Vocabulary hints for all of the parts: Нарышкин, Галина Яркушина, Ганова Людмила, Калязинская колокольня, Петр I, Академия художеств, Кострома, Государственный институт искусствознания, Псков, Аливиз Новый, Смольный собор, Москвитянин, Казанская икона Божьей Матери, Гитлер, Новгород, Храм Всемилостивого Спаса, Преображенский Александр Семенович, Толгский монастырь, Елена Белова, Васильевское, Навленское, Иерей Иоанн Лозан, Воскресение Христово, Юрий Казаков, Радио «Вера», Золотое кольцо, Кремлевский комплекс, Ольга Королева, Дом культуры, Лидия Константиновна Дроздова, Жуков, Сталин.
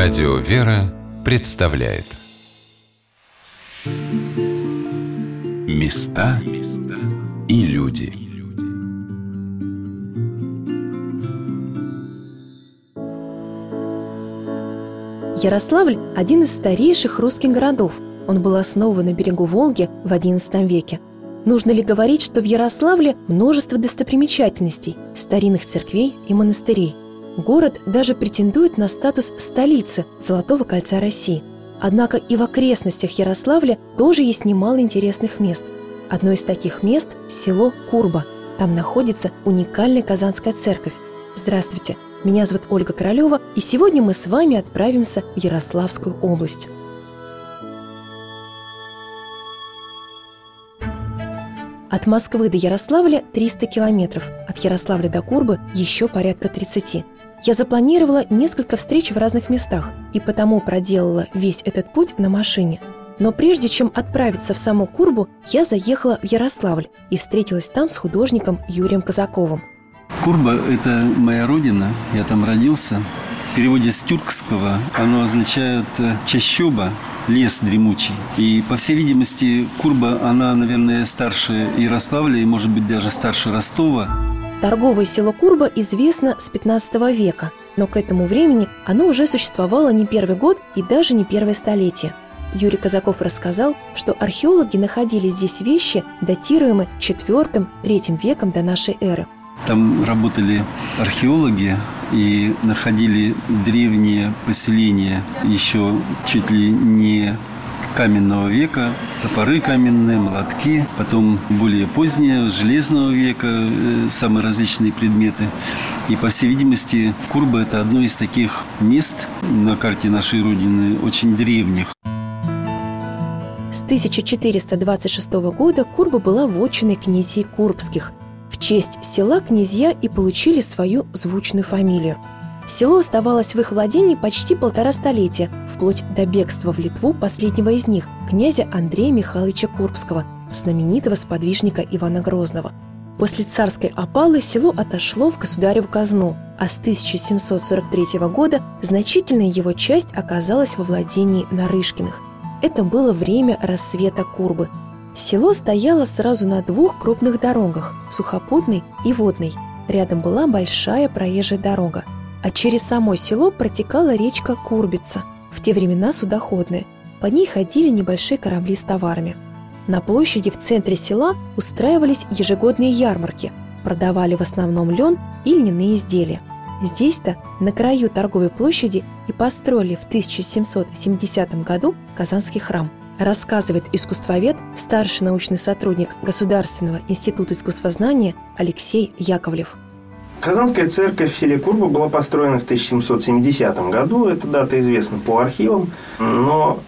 Радио «Вера» представляет Места и люди. Ярославль – один из старейших русских городов. Он был основан на берегу Волги в XI веке. Нужно ли говорить, что в Ярославле множество достопримечательностей, старинных церквей и монастырей? Город даже претендует на статус столицы Золотого кольца России. Однако и в окрестностях Ярославля тоже есть немало интересных мест. Одно из таких мест – село Курба. Там находится уникальная Казанская церковь. Здравствуйте, меня зовут Ольга Королева, и сегодня мы с вами отправимся в Ярославскую область. От Москвы до Ярославля 300 километров, от Ярославля до Курбы еще порядка 30. Я запланировала несколько встреч в разных местах и потому проделала весь этот путь на машине. Но прежде чем отправиться в саму Курбу, я заехала в Ярославль и встретилась там с художником Юрием Казаковым. Курба – это моя родина, я там родился. В переводе с тюркского оно означает «чащоба», лес дремучий. И, по всей видимости, Курба, она, наверное, старше Ярославля и, может быть, даже старше Ростова. Торговое село Курба известно с 15 века, но к этому времени оно уже существовало не первый год и даже не первое столетие. Юрий Казаков рассказал, что археологи находили здесь вещи, датируемые IV-III веком до нашей эры. Там работали археологи и находили древние поселения еще чуть ли не каменного века, топоры каменные, молотки, потом более поздние, железного века, самые различные предметы. И, по всей видимости, Курба – это одно из таких мест на карте нашей Родины очень древних. С 1426 года Курба была вотчиной князей Курбских. В честь села князья и получили свою звучную фамилию. Село оставалось в их владении почти 1,5 столетия, вплоть до бегства в Литву последнего из них, князя Андрея Михайловича Курбского, знаменитого сподвижника Ивана Грозного. После царской опалы село отошло в государеву казну, а с 1743 года значительная его часть оказалась во владении Нарышкиных. Это было время расцвета Курбы. Село стояло сразу на двух крупных дорогах – сухопутной и водной. Рядом была большая проезжая дорога, а через само село протекала речка Курбица, в те времена судоходная. По ней ходили небольшие корабли с товарами. На площади в центре села устраивались ежегодные ярмарки, продавали в основном лен и льняные изделия. Здесь-то, на краю торговой площади, и построили в 1770 году Казанский храм. Рассказывает искусствовед, старший научный сотрудник Государственного института искусствознания Алексей Яковлев. Казанская церковь в селе Курба была построена в 1770 году. Эта дата известна по архивам, но,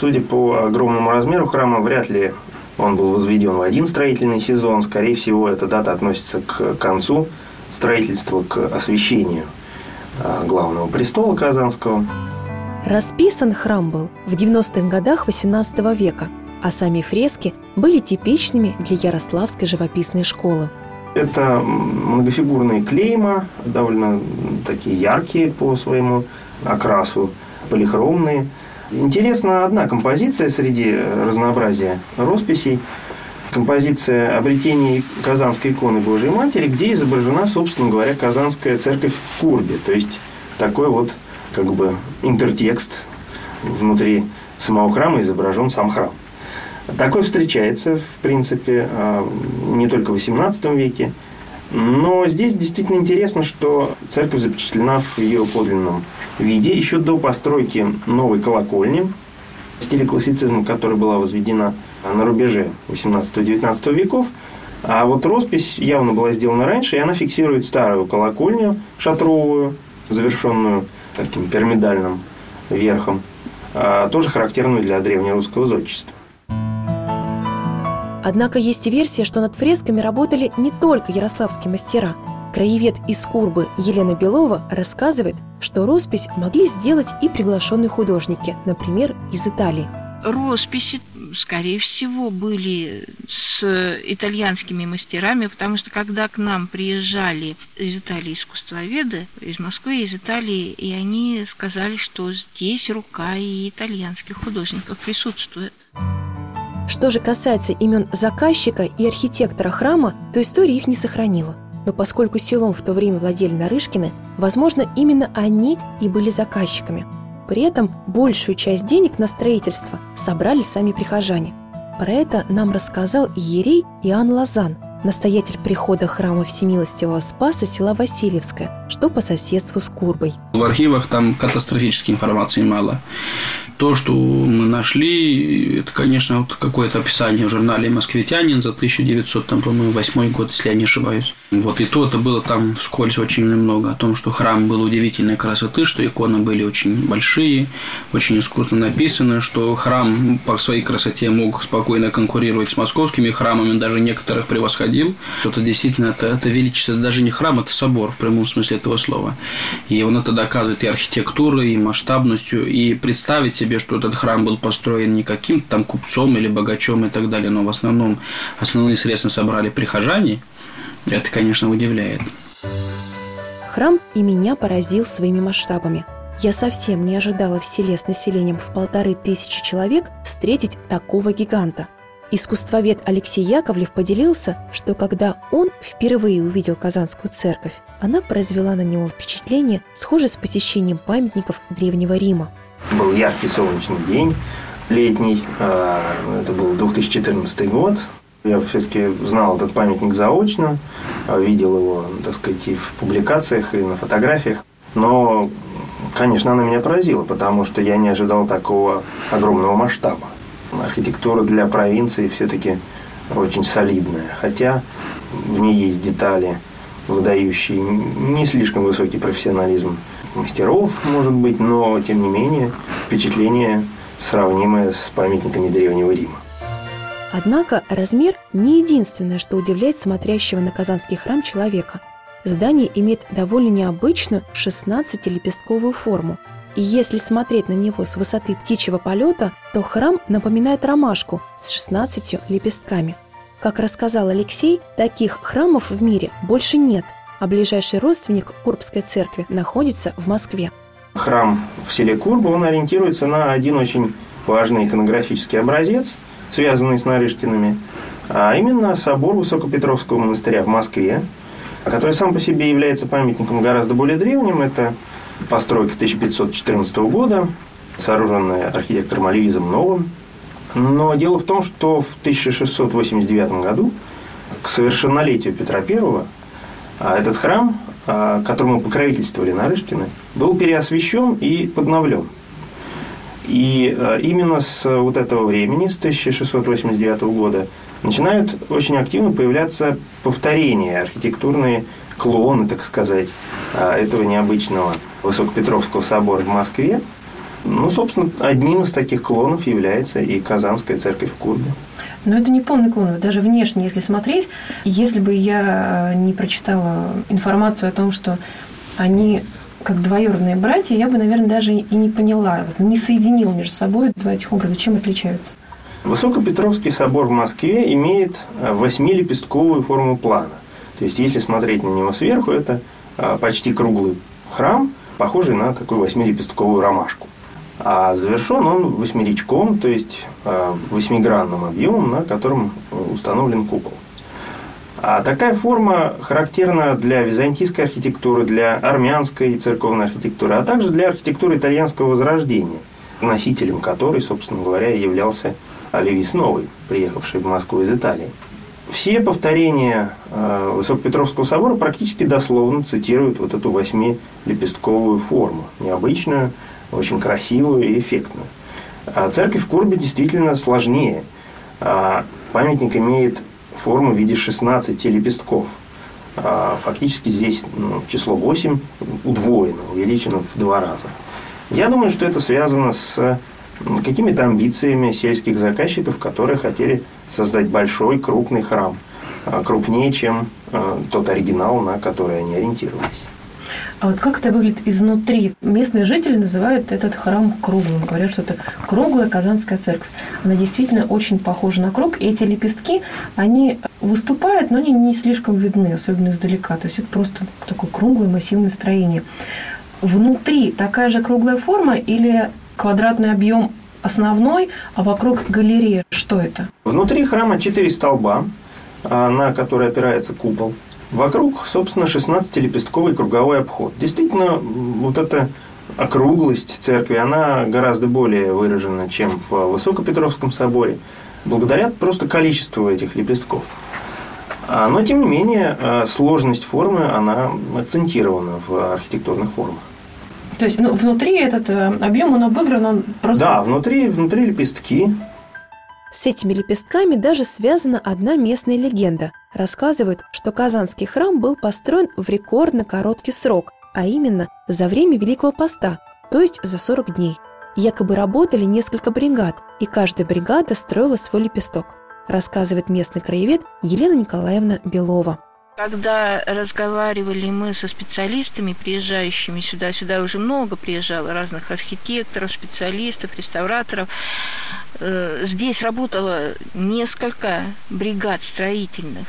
судя по огромному размеру храма, вряд ли он был возведен в один строительный сезон. Скорее всего, эта дата относится к концу строительства, к освящению главного престола Казанского. Расписан храм был в 90-х годах XVIII века, а сами фрески были типичными для ярославской живописной школы. Это многофигурные клейма, довольно такие яркие по своему окрасу, полихромные. Интересна одна композиция среди разнообразия росписей. Композиция «Обретение Казанской иконы Божьей Матери», где изображена, собственно говоря, Казанская церковь в Курбе. То есть такой вот как бы интертекст. Внутри самого храма изображен сам храм. Такое встречается, в принципе, не только в XVIII веке. Но здесь действительно интересно, что церковь запечатлена в ее подлинном виде еще до постройки новой колокольни в стиле классицизма, которая была возведена на рубеже XVIII-XIX веков. А вот роспись явно была сделана раньше, и она фиксирует старую колокольню шатровую, завершенную таким пирамидальным верхом, тоже характерную для древнерусского зодчества. Однако есть и версия, что над фресками работали не только ярославские мастера. Краевед из Курбы Елена Белова рассказывает, что роспись могли сделать и приглашенные художники, например, из Италии. Росписи скорее всего, были с итальянскими мастерами, потому что когда к нам приезжали из Италии искусствоведы, из Москвы, из Италии, и они сказали, что здесь рука и итальянских художников присутствует. Что же касается имен заказчика и архитектора храма, то история их не сохранила. Но поскольку селом в то время владели Нарышкины, возможно, именно они и были заказчиками. При этом большую часть денег на строительство собрали сами прихожане. Про это нам рассказал иерей Иоанн Лозан, настоятель прихода храма Всемилостивого Спаса села Васильевское, что по соседству с Курбой. В архивах там катастрофической информации мало. То, что мы нашли, это, конечно, вот какое-то описание в журнале «Москвитянин» за 1908 год, если я не ошибаюсь. Вот и то это было там вскользь очень много о том, что храм был удивительной красоты, что иконы были очень большие, очень искусно написаны, что храм по своей красоте мог спокойно конкурировать с московскими храмами, даже некоторых превосходил. Это действительно, это величество, даже не храм, это собор в прямом смысле этого слова. И он это доказывает и архитектурой, и масштабностью, и представить себе, что этот храм был построен не каким-то там купцом или богачом и так далее, но в основном основные средства собрали прихожане, это, конечно, удивляет. Храм и меня поразил своими масштабами. Я совсем не ожидала в селе с населением в 1500 человек встретить такого гиганта. Искусствовед Алексей Яковлев поделился, что когда он впервые увидел Казанскую церковь, она произвела на него впечатление, схожее с посещением памятников Древнего Рима. Был яркий солнечный день, летний, это был 2014 год. Я все-таки знал этот памятник заочно, видел его, так сказать, и в публикациях, и на фотографиях. Но, конечно, она меня поразила, потому что я не ожидал такого огромного масштаба. Архитектура для провинции все-таки очень солидная, хотя в ней есть детали, выдающие не слишком высокий профессионализм мастеров, может быть, но, тем не менее, впечатление сравнимое с памятниками Древнего Рима. Однако размер не единственное, что удивляет смотрящего на Казанский храм человека. Здание имеет довольно необычную 16-лепестковую форму. И если смотреть на него с высоты птичьего полета, то храм напоминает ромашку с 16 лепестками. Как рассказал Алексей, таких храмов в мире больше нет, а ближайший родственник Курбской церкви находится в Москве. Храм в селе Курба, он ориентируется на один очень важный иконографический образец, связанный с Нарышкиными, а именно собор Высокопетровского монастыря в Москве, который сам по себе является памятником гораздо более древним. Это постройка 1514 года, сооруженная архитектором Аливизом Новым. Но дело в том, что в 1689 году, к совершеннолетию Петра I, этот храм, которому покровительствовали Нарышкины, был переосвящен и подновлен. И именно с вот этого времени, с 1689 года, начинают очень активно появляться повторения, архитектурные клоны, так сказать, этого необычного Высокопетровского собора в Москве. Ну, собственно, одним из таких клонов является и Казанская церковь в Курбе. Но это не полный клон. Даже внешне, если смотреть, если бы я не прочитала информацию о том, что они как двоюродные братья, я бы, наверное, даже и не поняла, не соединила между собой два этих образа. Чем отличаются? Высокопетровский собор в Москве имеет 8-лепестковую форму плана. То есть, если смотреть на него сверху, это почти круглый храм, похожий на такую 8-лепестковую ромашку. А завершен он восьмеричком, то есть восьмигранным объемом, на котором установлен купол. А такая форма характерна для византийской архитектуры, для армянской церковной архитектуры, а также для архитектуры итальянского возрождения, носителем которой, собственно говоря, являлся Аливиз Новый, приехавший в Москву из Италии. Все повторения Высокопетровского собора практически дословно цитируют вот эту 8-лепестковую форму, необычную, очень красивую и эффектную. А церковь в Курбе действительно сложнее. Памятник имеет форму в виде 16 лепестков. Фактически здесь число 8 удвоено, увеличено в 2 раза. Я думаю, что это связано с какими-то амбициями сельских заказчиков, которые хотели создать большой, крупный храм. Крупнее, чем тот оригинал, на который они ориентировались. А вот как это выглядит изнутри? Местные жители называют этот храм круглым. Говорят, что это круглая Казанская церковь. Она действительно очень похожа на круг. И эти лепестки, они выступают, но они не слишком видны, особенно издалека. То есть это просто такое круглое массивное строение. Внутри такая же круглая форма или квадратный объем основной, а вокруг галерея? Что это? Внутри храма 4 столба, на которые опирается купол. Вокруг, собственно, 16-лепестковый круговой обход. Действительно, вот эта округлость церкви, она гораздо более выражена, чем в Высокопетровском соборе, благодаря просто количеству этих лепестков. Но, тем не менее, сложность формы, она акцентирована в архитектурных формах. То есть, внутри этот объем, он обыгран, он просто... Да, внутри лепестки. С этими лепестками даже связана одна местная легенда. Рассказывают, что Казанский храм был построен в рекордно короткий срок, а именно за время Великого Поста, то есть за 40 дней. Якобы работали несколько бригад, и каждая бригада строила свой лепесток, рассказывает местный краевед Елена Николаевна Белова. Когда разговаривали мы со специалистами, приезжающими сюда уже много приезжало разных архитекторов, специалистов, реставраторов. Здесь работало несколько бригад строительных,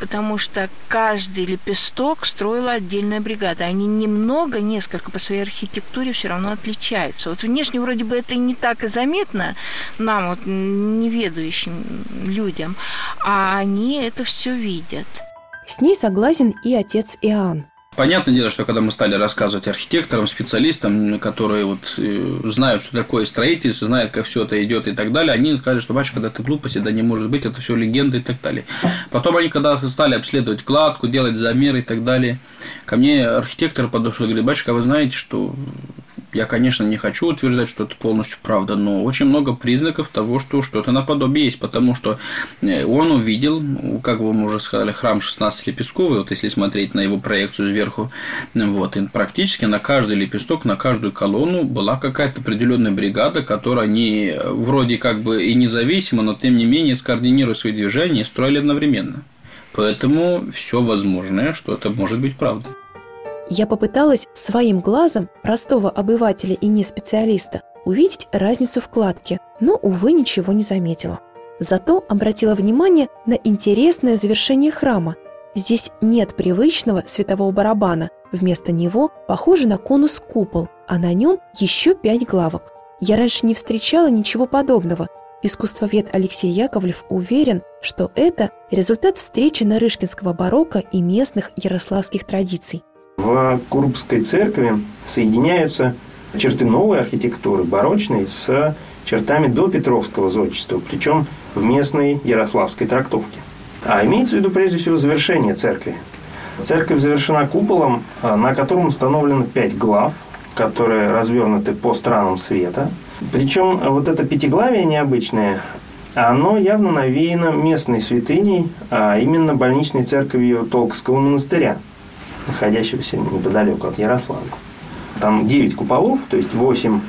потому что каждый лепесток строила отдельная бригада. Они немного, несколько по своей архитектуре все равно отличаются. Вот внешне вроде бы это и не так и заметно нам, вот, неведающим людям, а они это все видят. С ней согласен и отец Иоанн. Понятное дело, что когда мы стали рассказывать архитекторам, специалистам, которые знают, что такое строительство, знают, как все это идет и так далее, они сказали, что батюшка, да ты глупости, да не может быть, это все легенды и так далее. Потом они, когда стали обследовать кладку, делать замеры и так далее, ко мне архитектор подошел и говорит: батюшка, вы знаете, что я, конечно, не хочу утверждать, что это полностью правда, но очень много признаков того, что что-то наподобие есть, потому что он увидел, как вы уже сказали, храм 16-лепестковый, вот если смотреть на его проекцию вверх, вот, и практически на каждый лепесток, на каждую колонну была какая-то определенная бригада, которая они вроде как бы и независимо, но тем не менее скоординируя свои движения, строили одновременно. Поэтому все возможное, что это может быть правда. Я попыталась своим глазом простого обывателя и не специалиста увидеть разницу в кладке, но, увы, ничего не заметила. Зато обратила внимание на интересное завершение храма. Здесь нет привычного светового барабана. Вместо него похоже на конус купол, а на нем еще 5 главок. Я раньше не встречала ничего подобного. Искусствовед Алексей Яковлев уверен, что это результат встречи нарышкинского барокко и местных ярославских традиций. В Курбской церкви соединяются черты новой архитектуры, барочной, с чертами допетровского зодчества, причем в местной ярославской трактовке. А имеется в виду, прежде всего, завершение церкви. Церковь завершена куполом, на котором установлено 5 глав, которые развернуты по странам света. Причем вот это пятиглавие необычное, оно явно навеяно местной святыней, а именно больничной церковью Толгского монастыря, находящегося неподалеку от Ярославля. Там 9 куполов, то есть 8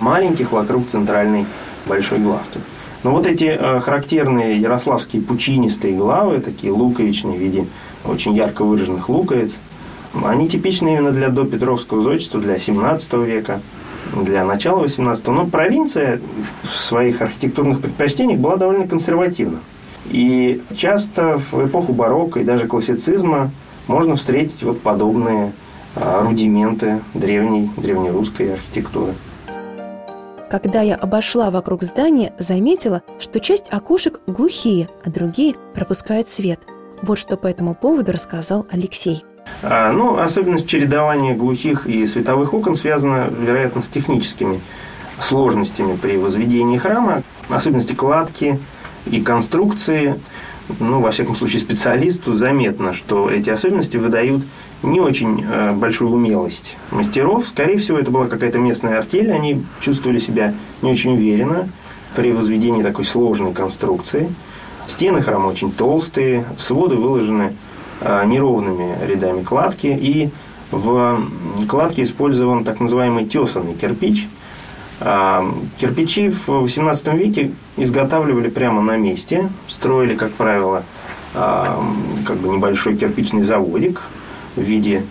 маленьких вокруг центральной большой главки. Но вот эти характерные ярославские пучинистые главы, такие луковичные в виде очень ярко выраженных луковиц, они типичны именно для допетровского зодчества, для 17 века, для начала 18-го. Но провинция в своих архитектурных предпочтениях была довольно консервативна. И часто в эпоху барокко и даже классицизма можно встретить вот подобные рудименты древнерусской архитектуры. Когда я обошла вокруг здания, заметила, что часть окошек глухие, а другие пропускают свет. Вот что по этому поводу рассказал Алексей. Особенность чередования глухих и световых окон связана, вероятно, с техническими сложностями при возведении храма, особенности кладки и конструкции. Во всяком случае, специалисту заметно, что эти особенности выдают не очень большую умелость мастеров. Скорее всего, это была какая-то местная артель. Они чувствовали себя не очень уверенно при возведении такой сложной конструкции. Стены храма очень толстые, своды выложены неровными рядами кладки. И в кладке использован так называемый тесанный кирпич. Кирпичи в XVIII веке изготавливали прямо на месте, строили, как правило, небольшой кирпичный заводик в виде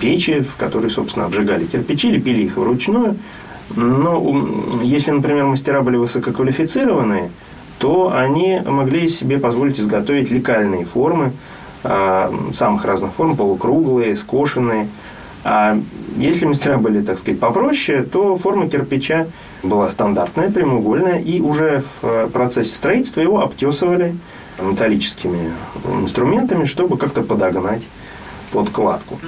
печи, в которые, собственно, обжигали кирпичи, лепили их вручную. Но если, например, мастера были высококвалифицированные, то они могли себе позволить изготовить лекальные формы, самых разных форм, полукруглые, скошенные. А если мастера были, так сказать, попроще, то форма кирпича была стандартная, прямоугольная, и уже в процессе строительства его обтесывали металлическими инструментами, чтобы как-то подогнать под кладку.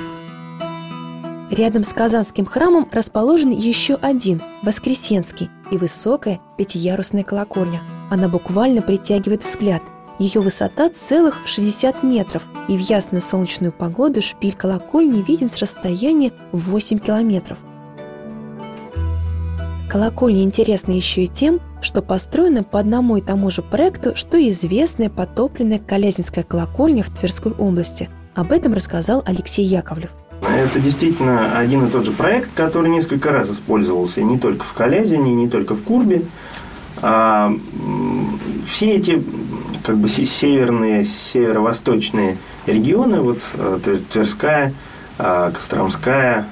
Рядом с Казанским храмом расположен еще один, Воскресенский, и высокая пятиярусная колокольня. Она буквально притягивает взгляд. Ее высота целых 60 метров, и в ясную солнечную погоду шпиль колокольни виден с расстояния в 8 километров. Колокольня интересна еще и тем, что построена по одному и тому же проекту, что и известная потопленная Калязинская колокольня в Тверской области. Об этом рассказал Алексей Яковлев. Это действительно один и тот же проект, который несколько раз использовался не только в Калязине, не только в Курбе. Все эти как бы северные, северо-восточные регионы, вот Тверская, Костромская,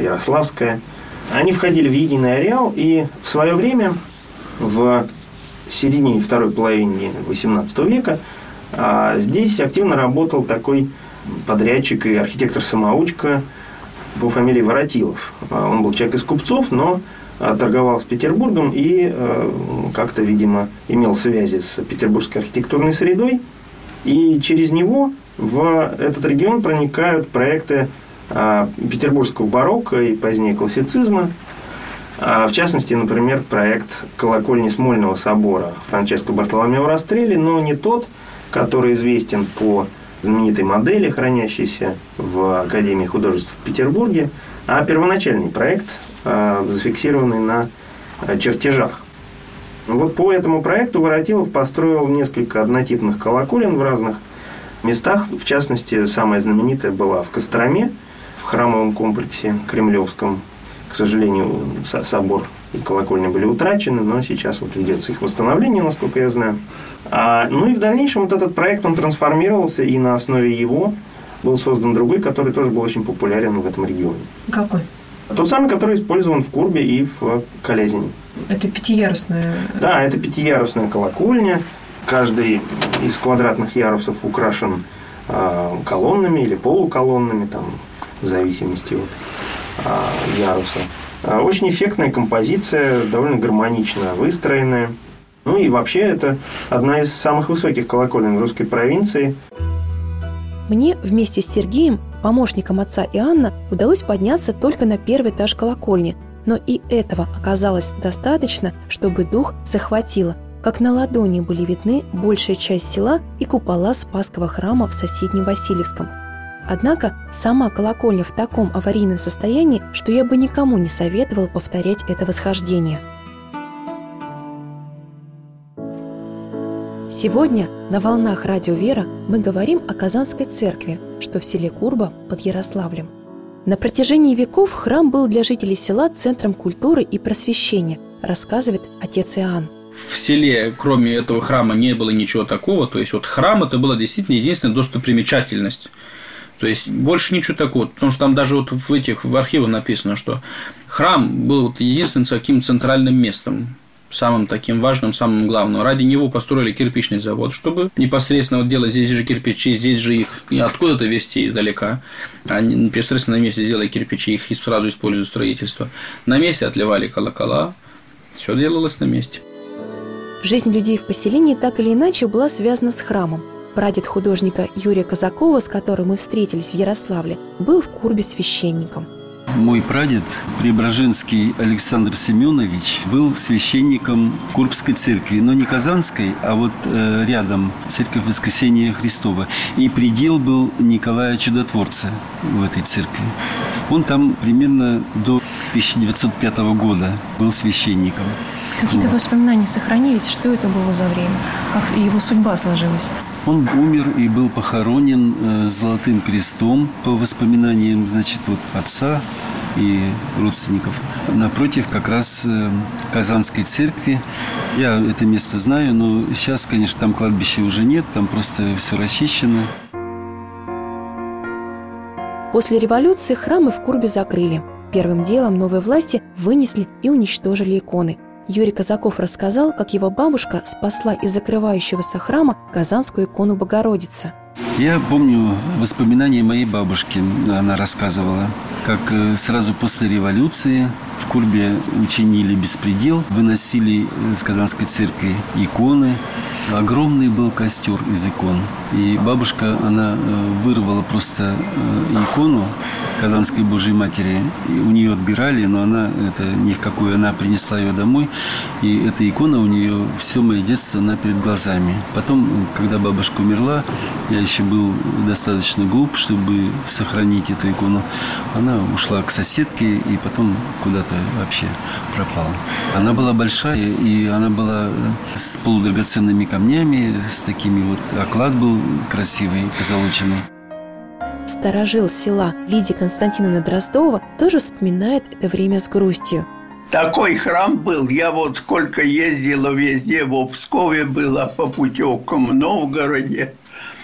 Ярославская, они входили в единый ареал, и в свое время, в середине второй половины XVIII века, здесь активно работал такой подрядчик и архитектор-самоучка по фамилии Воротилов. Он был человек из купцов, но торговал с Петербургом и как-то, видимо, имел связи с петербургской архитектурной средой. И через него в этот регион проникают проекты петербургского барокко и позднее классицизма. В частности, например, проект колокольни Смольного собора Франческо Бартоломео Растрелли, но не тот, который известен по знаменитой модели, хранящейся в Академии художеств в Петербурге, а первоначальный проект, зафиксированный на чертежах. Вот по этому проекту Воротилов построил несколько однотипных колоколен в разных местах. В частности, самая знаменитая была в Костроме, в храмовом комплексе Кремлевском. К сожалению, собор и колокольня были утрачены, но сейчас вот ведется их восстановление, насколько я знаю. Ну и в дальнейшем вот этот проект, он трансформировался, и на основе его был создан другой, который тоже был очень популярен в этом регионе. Какой? Тот самый, который использован в Курбе и в Калязине. Это пятиярусная? Да, это пятиярусная колокольня. Каждый из квадратных ярусов украшен колоннами или полуколоннами, там, в зависимости от яруса. Очень эффектная композиция, довольно гармонично выстроенная. Ну и вообще это одна из самых высоких колоколен в русской провинции. Мне вместе с Сергеем, помощником отца Иоанна, удалось подняться только на первый этаж колокольни. Но и этого оказалось достаточно, чтобы дух захватило. Как на ладони были видны большая часть села и купола Спасского храма в соседнем Васильевском. Однако сама колокольня в таком аварийном состоянии, что я бы никому не советовала повторять это восхождение. Сегодня на волнах Радио «Вера» мы говорим о Казанской церкви, что в селе Курба под Ярославлем. На протяжении веков храм был для жителей села центром культуры и просвещения, рассказывает отец Иоанн. В селе, кроме этого храма, не было ничего такого. То есть вот храм это была действительно единственная достопримечательность. То есть больше ничего такого, потому что там даже вот в архивах написано, что храм был вот единственным таким центральным местом, самым таким важным, самым главным. Ради него построили кирпичный завод, чтобы непосредственно вот делать здесь же кирпичи, здесь же их откуда-то везти издалека. Они непосредственно на месте сделали кирпичи, их и сразу используют в строительство. На месте отливали колокола, все делалось на месте. Жизнь людей в поселении так или иначе была связана с храмом. Прадед художника Юрия Казакова, с которым мы встретились в Ярославле, был в Курбе священником. Мой прадед, Преображенский Александр Семенович, был священником Курбской церкви, но не Казанской, а вот рядом церковь Воскресения Христова. И предел был Николая Чудотворца в этой церкви. Он там примерно до 1905 года был священником. Какие-то воспоминания сохранились? Что это было за время? Как его судьба сложилась? Он умер и был похоронен с золотым крестом, по воспоминаниям, значит, вот отца и родственников, напротив как раз Казанской церкви. Я это место знаю, но сейчас, конечно, там кладбища уже нет, там просто все расчищено. После революции храмы в Курбе закрыли. Первым делом новые власти вынесли и уничтожили иконы. Юрий Казаков рассказал, как его бабушка спасла из закрывающегося храма Казанскую икону Богородицы. Я помню воспоминания моей бабушки. Она рассказывала, как сразу после революции в Курбе учинили беспредел, выносили из Казанской церкви иконы. Огромный был костер из икон. И бабушка, она вырвала просто икону Казанской Божьей Матери. И у нее отбирали, но она, это ни в какую, она принесла ее домой. И эта икона у нее все мое детство, она перед глазами. Потом, когда бабушка умерла, я еще был достаточно глуп, чтобы сохранить эту икону. Она ушла к соседке и потом куда-то вообще пропала. Она была большая, и она была с полудрагоценными камнями, с такими вот, оклад был красивый, позолоченный. Старожил села Лидия Константиновна Дроздова тоже вспоминает это время с грустью. Такой храм был. Я вот сколько ездила везде, в Пскове была по путевкам, в Новгороде.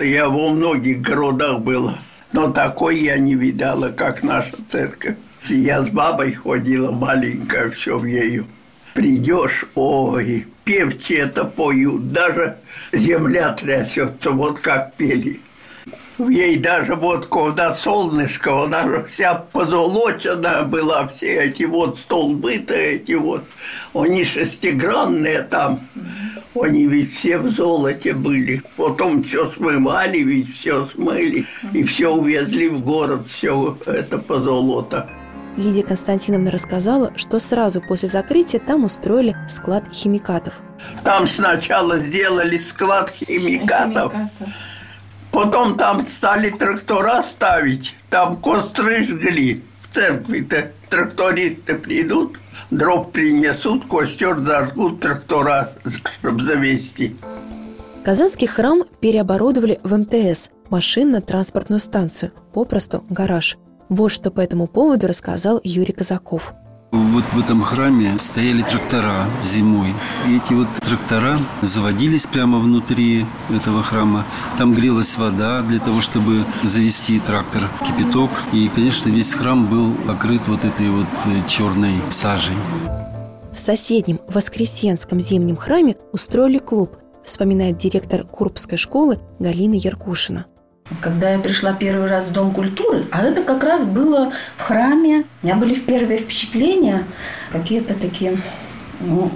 Я во многих городах была, но такой я не видала, как наша церковь. Я с бабой ходила маленькая, все в ею. Придешь, ой, певчи это поют, даже земля трясется, вот как пели. В ей даже вот когда солнышко, она же вся позолоченная была, все эти вот столбы-то эти вот, они шестигранные там, они ведь все в золоте были. Потом все смывали, ведь все смыли, и все увезли в город, все это позолото. Лидия Константиновна рассказала, что сразу после закрытия там устроили склад химикатов. Там сначала сделали склад химикатов. Потом там стали трактора ставить, там костры жгли. В церкви-то трактористы придут, дров принесут, костер зажгут, трактора, чтобы завести. Казанский храм переоборудовали в МТС, машинно-транспортную станцию, попросту гараж. Вот что по этому поводу рассказал Юрий Казаков. Вот в этом храме стояли трактора зимой. И эти вот трактора заводились прямо внутри этого храма. Там грелась вода для того, чтобы завести трактор, кипяток. И, конечно, весь храм был покрыт вот этой вот черной сажей. В соседнем Воскресенском зимнем храме устроили клуб, вспоминает директор Курбской школы Галина Яркушина. Когда я пришла первый раз в Дом культуры, а это как раз было в храме, у меня были первые впечатления какие-то такие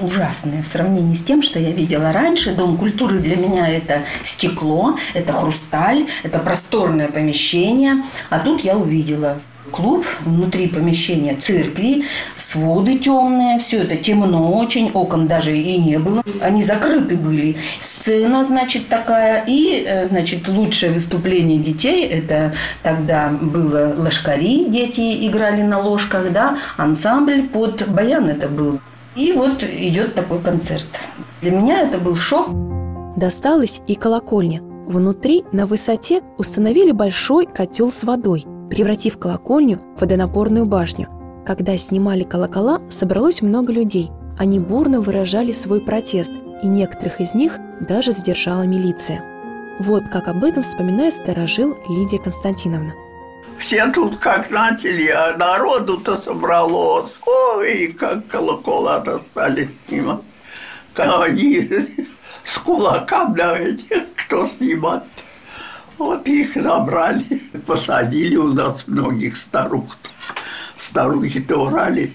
ужасные в сравнении с тем, что я видела раньше. Дом культуры для меня это стекло, это хрусталь, это просторное помещение. А тут я увидела клуб, внутри помещения церкви, своды темные, все это темно очень, окон даже и не было. Они закрыты были. Сцена, значит, такая. И, значит, лучшее выступление детей, это тогда было лошкари, дети играли на ложках, да, ансамбль под баян это был. И вот идет такой концерт. Для меня это был шок. Досталась и колокольня. Внутри, на высоте, установили большой котел с водой, превратив колокольню в водонапорную башню. Когда снимали колокола, собралось много людей. Они бурно выражали свой протест, и некоторых из них даже задержала милиция. Вот как об этом вспоминает старожил Лидия Константиновна. Все тут как начали, а народу-то собралось. Ой, как колокола-то стали снимать. Они с кулаком давайте, кто снимать. Вот их набрали, посадили у нас многих старух. Старухи-то урали.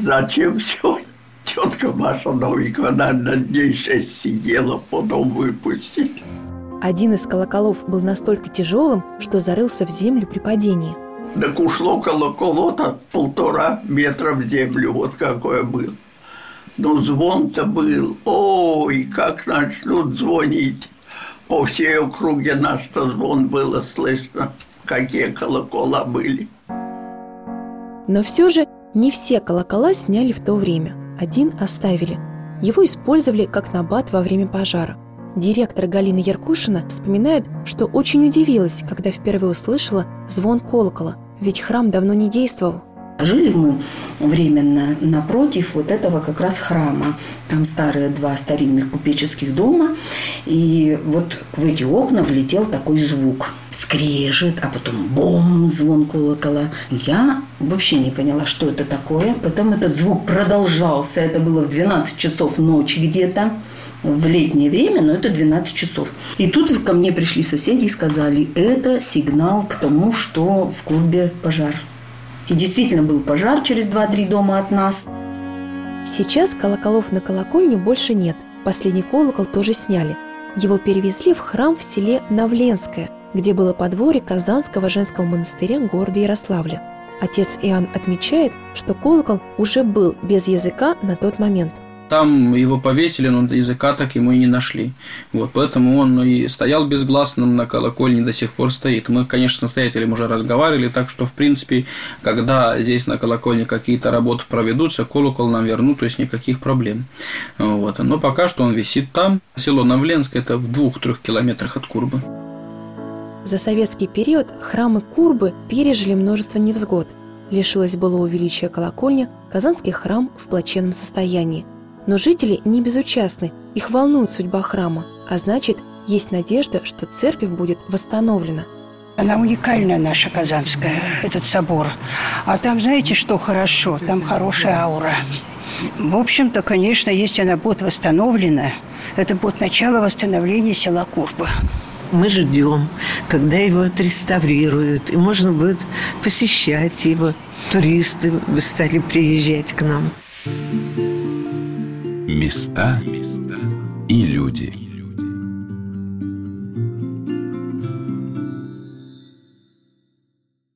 Зачем все? Тетка Маша Новикова, наверное, дней 6 сидела, потом выпустили. Один из колоколов был настолько тяжелым, что зарылся в землю при падении. Так ушло колоколо-то 1,5 метра в землю, вот какое было. Ну, звон-то был. Ой, как начнут звонить. По всей округе наш-то звон было слышно, какие колокола были. Но все же не все колокола сняли в то время. Один оставили. Его использовали как набат во время пожара. Директор Галина Яркушина вспоминает, что очень удивилась, когда впервые услышала звон колокола, ведь храм давно не действовал. Жили мы временно напротив вот этого как раз храма. Там старые два старинных купеческих дома. И вот в эти окна влетел такой звук. скрежет, а потом бом, звон колокола. Я вообще не поняла, что это такое. Потом этот звук продолжался. Это было в 12 часов ночи где-то. В летнее время, но это 12 часов. И тут ко мне пришли соседи и сказали, это сигнал к тому, что в клубе пожар. И действительно был пожар через 2-3 дома от нас. Сейчас колоколов на колокольню больше нет. Последний колокол тоже сняли. Его перевезли в храм в селе Навленское, где было подворье Казанского женского монастыря города Ярославля. Отец Иоанн отмечает, что колокол уже был без языка на тот момент. Там его повесили, но языка так ему и не нашли. Вот, поэтому он и стоял безгласным на колокольне, до сих пор стоит. Мы, конечно, с настоятелем уже разговаривали, так что, в принципе, когда здесь на колокольне какие-то работы проведутся, колокол нам вернут, то есть никаких проблем. Вот. Но пока что он висит там. Село Навленское – это в 2-3 километрах от Курбы. За советский период храмы Курбы пережили множество невзгод. Лишилась былого величия колокольня, Казанский храм в плачевном состоянии. Но жители не безучастны, их волнует судьба храма, а значит, есть надежда, что церковь будет восстановлена. Она уникальная наша Казанская, этот собор. А там, знаете, что хорошо? Там хорошая аура. В общем-то, конечно, если она будет восстановлена, это будет начало восстановления села Курбы. Мы ждем, когда его отреставрируют, и можно будет посещать его. Туристы бы стали приезжать к нам. Места и люди.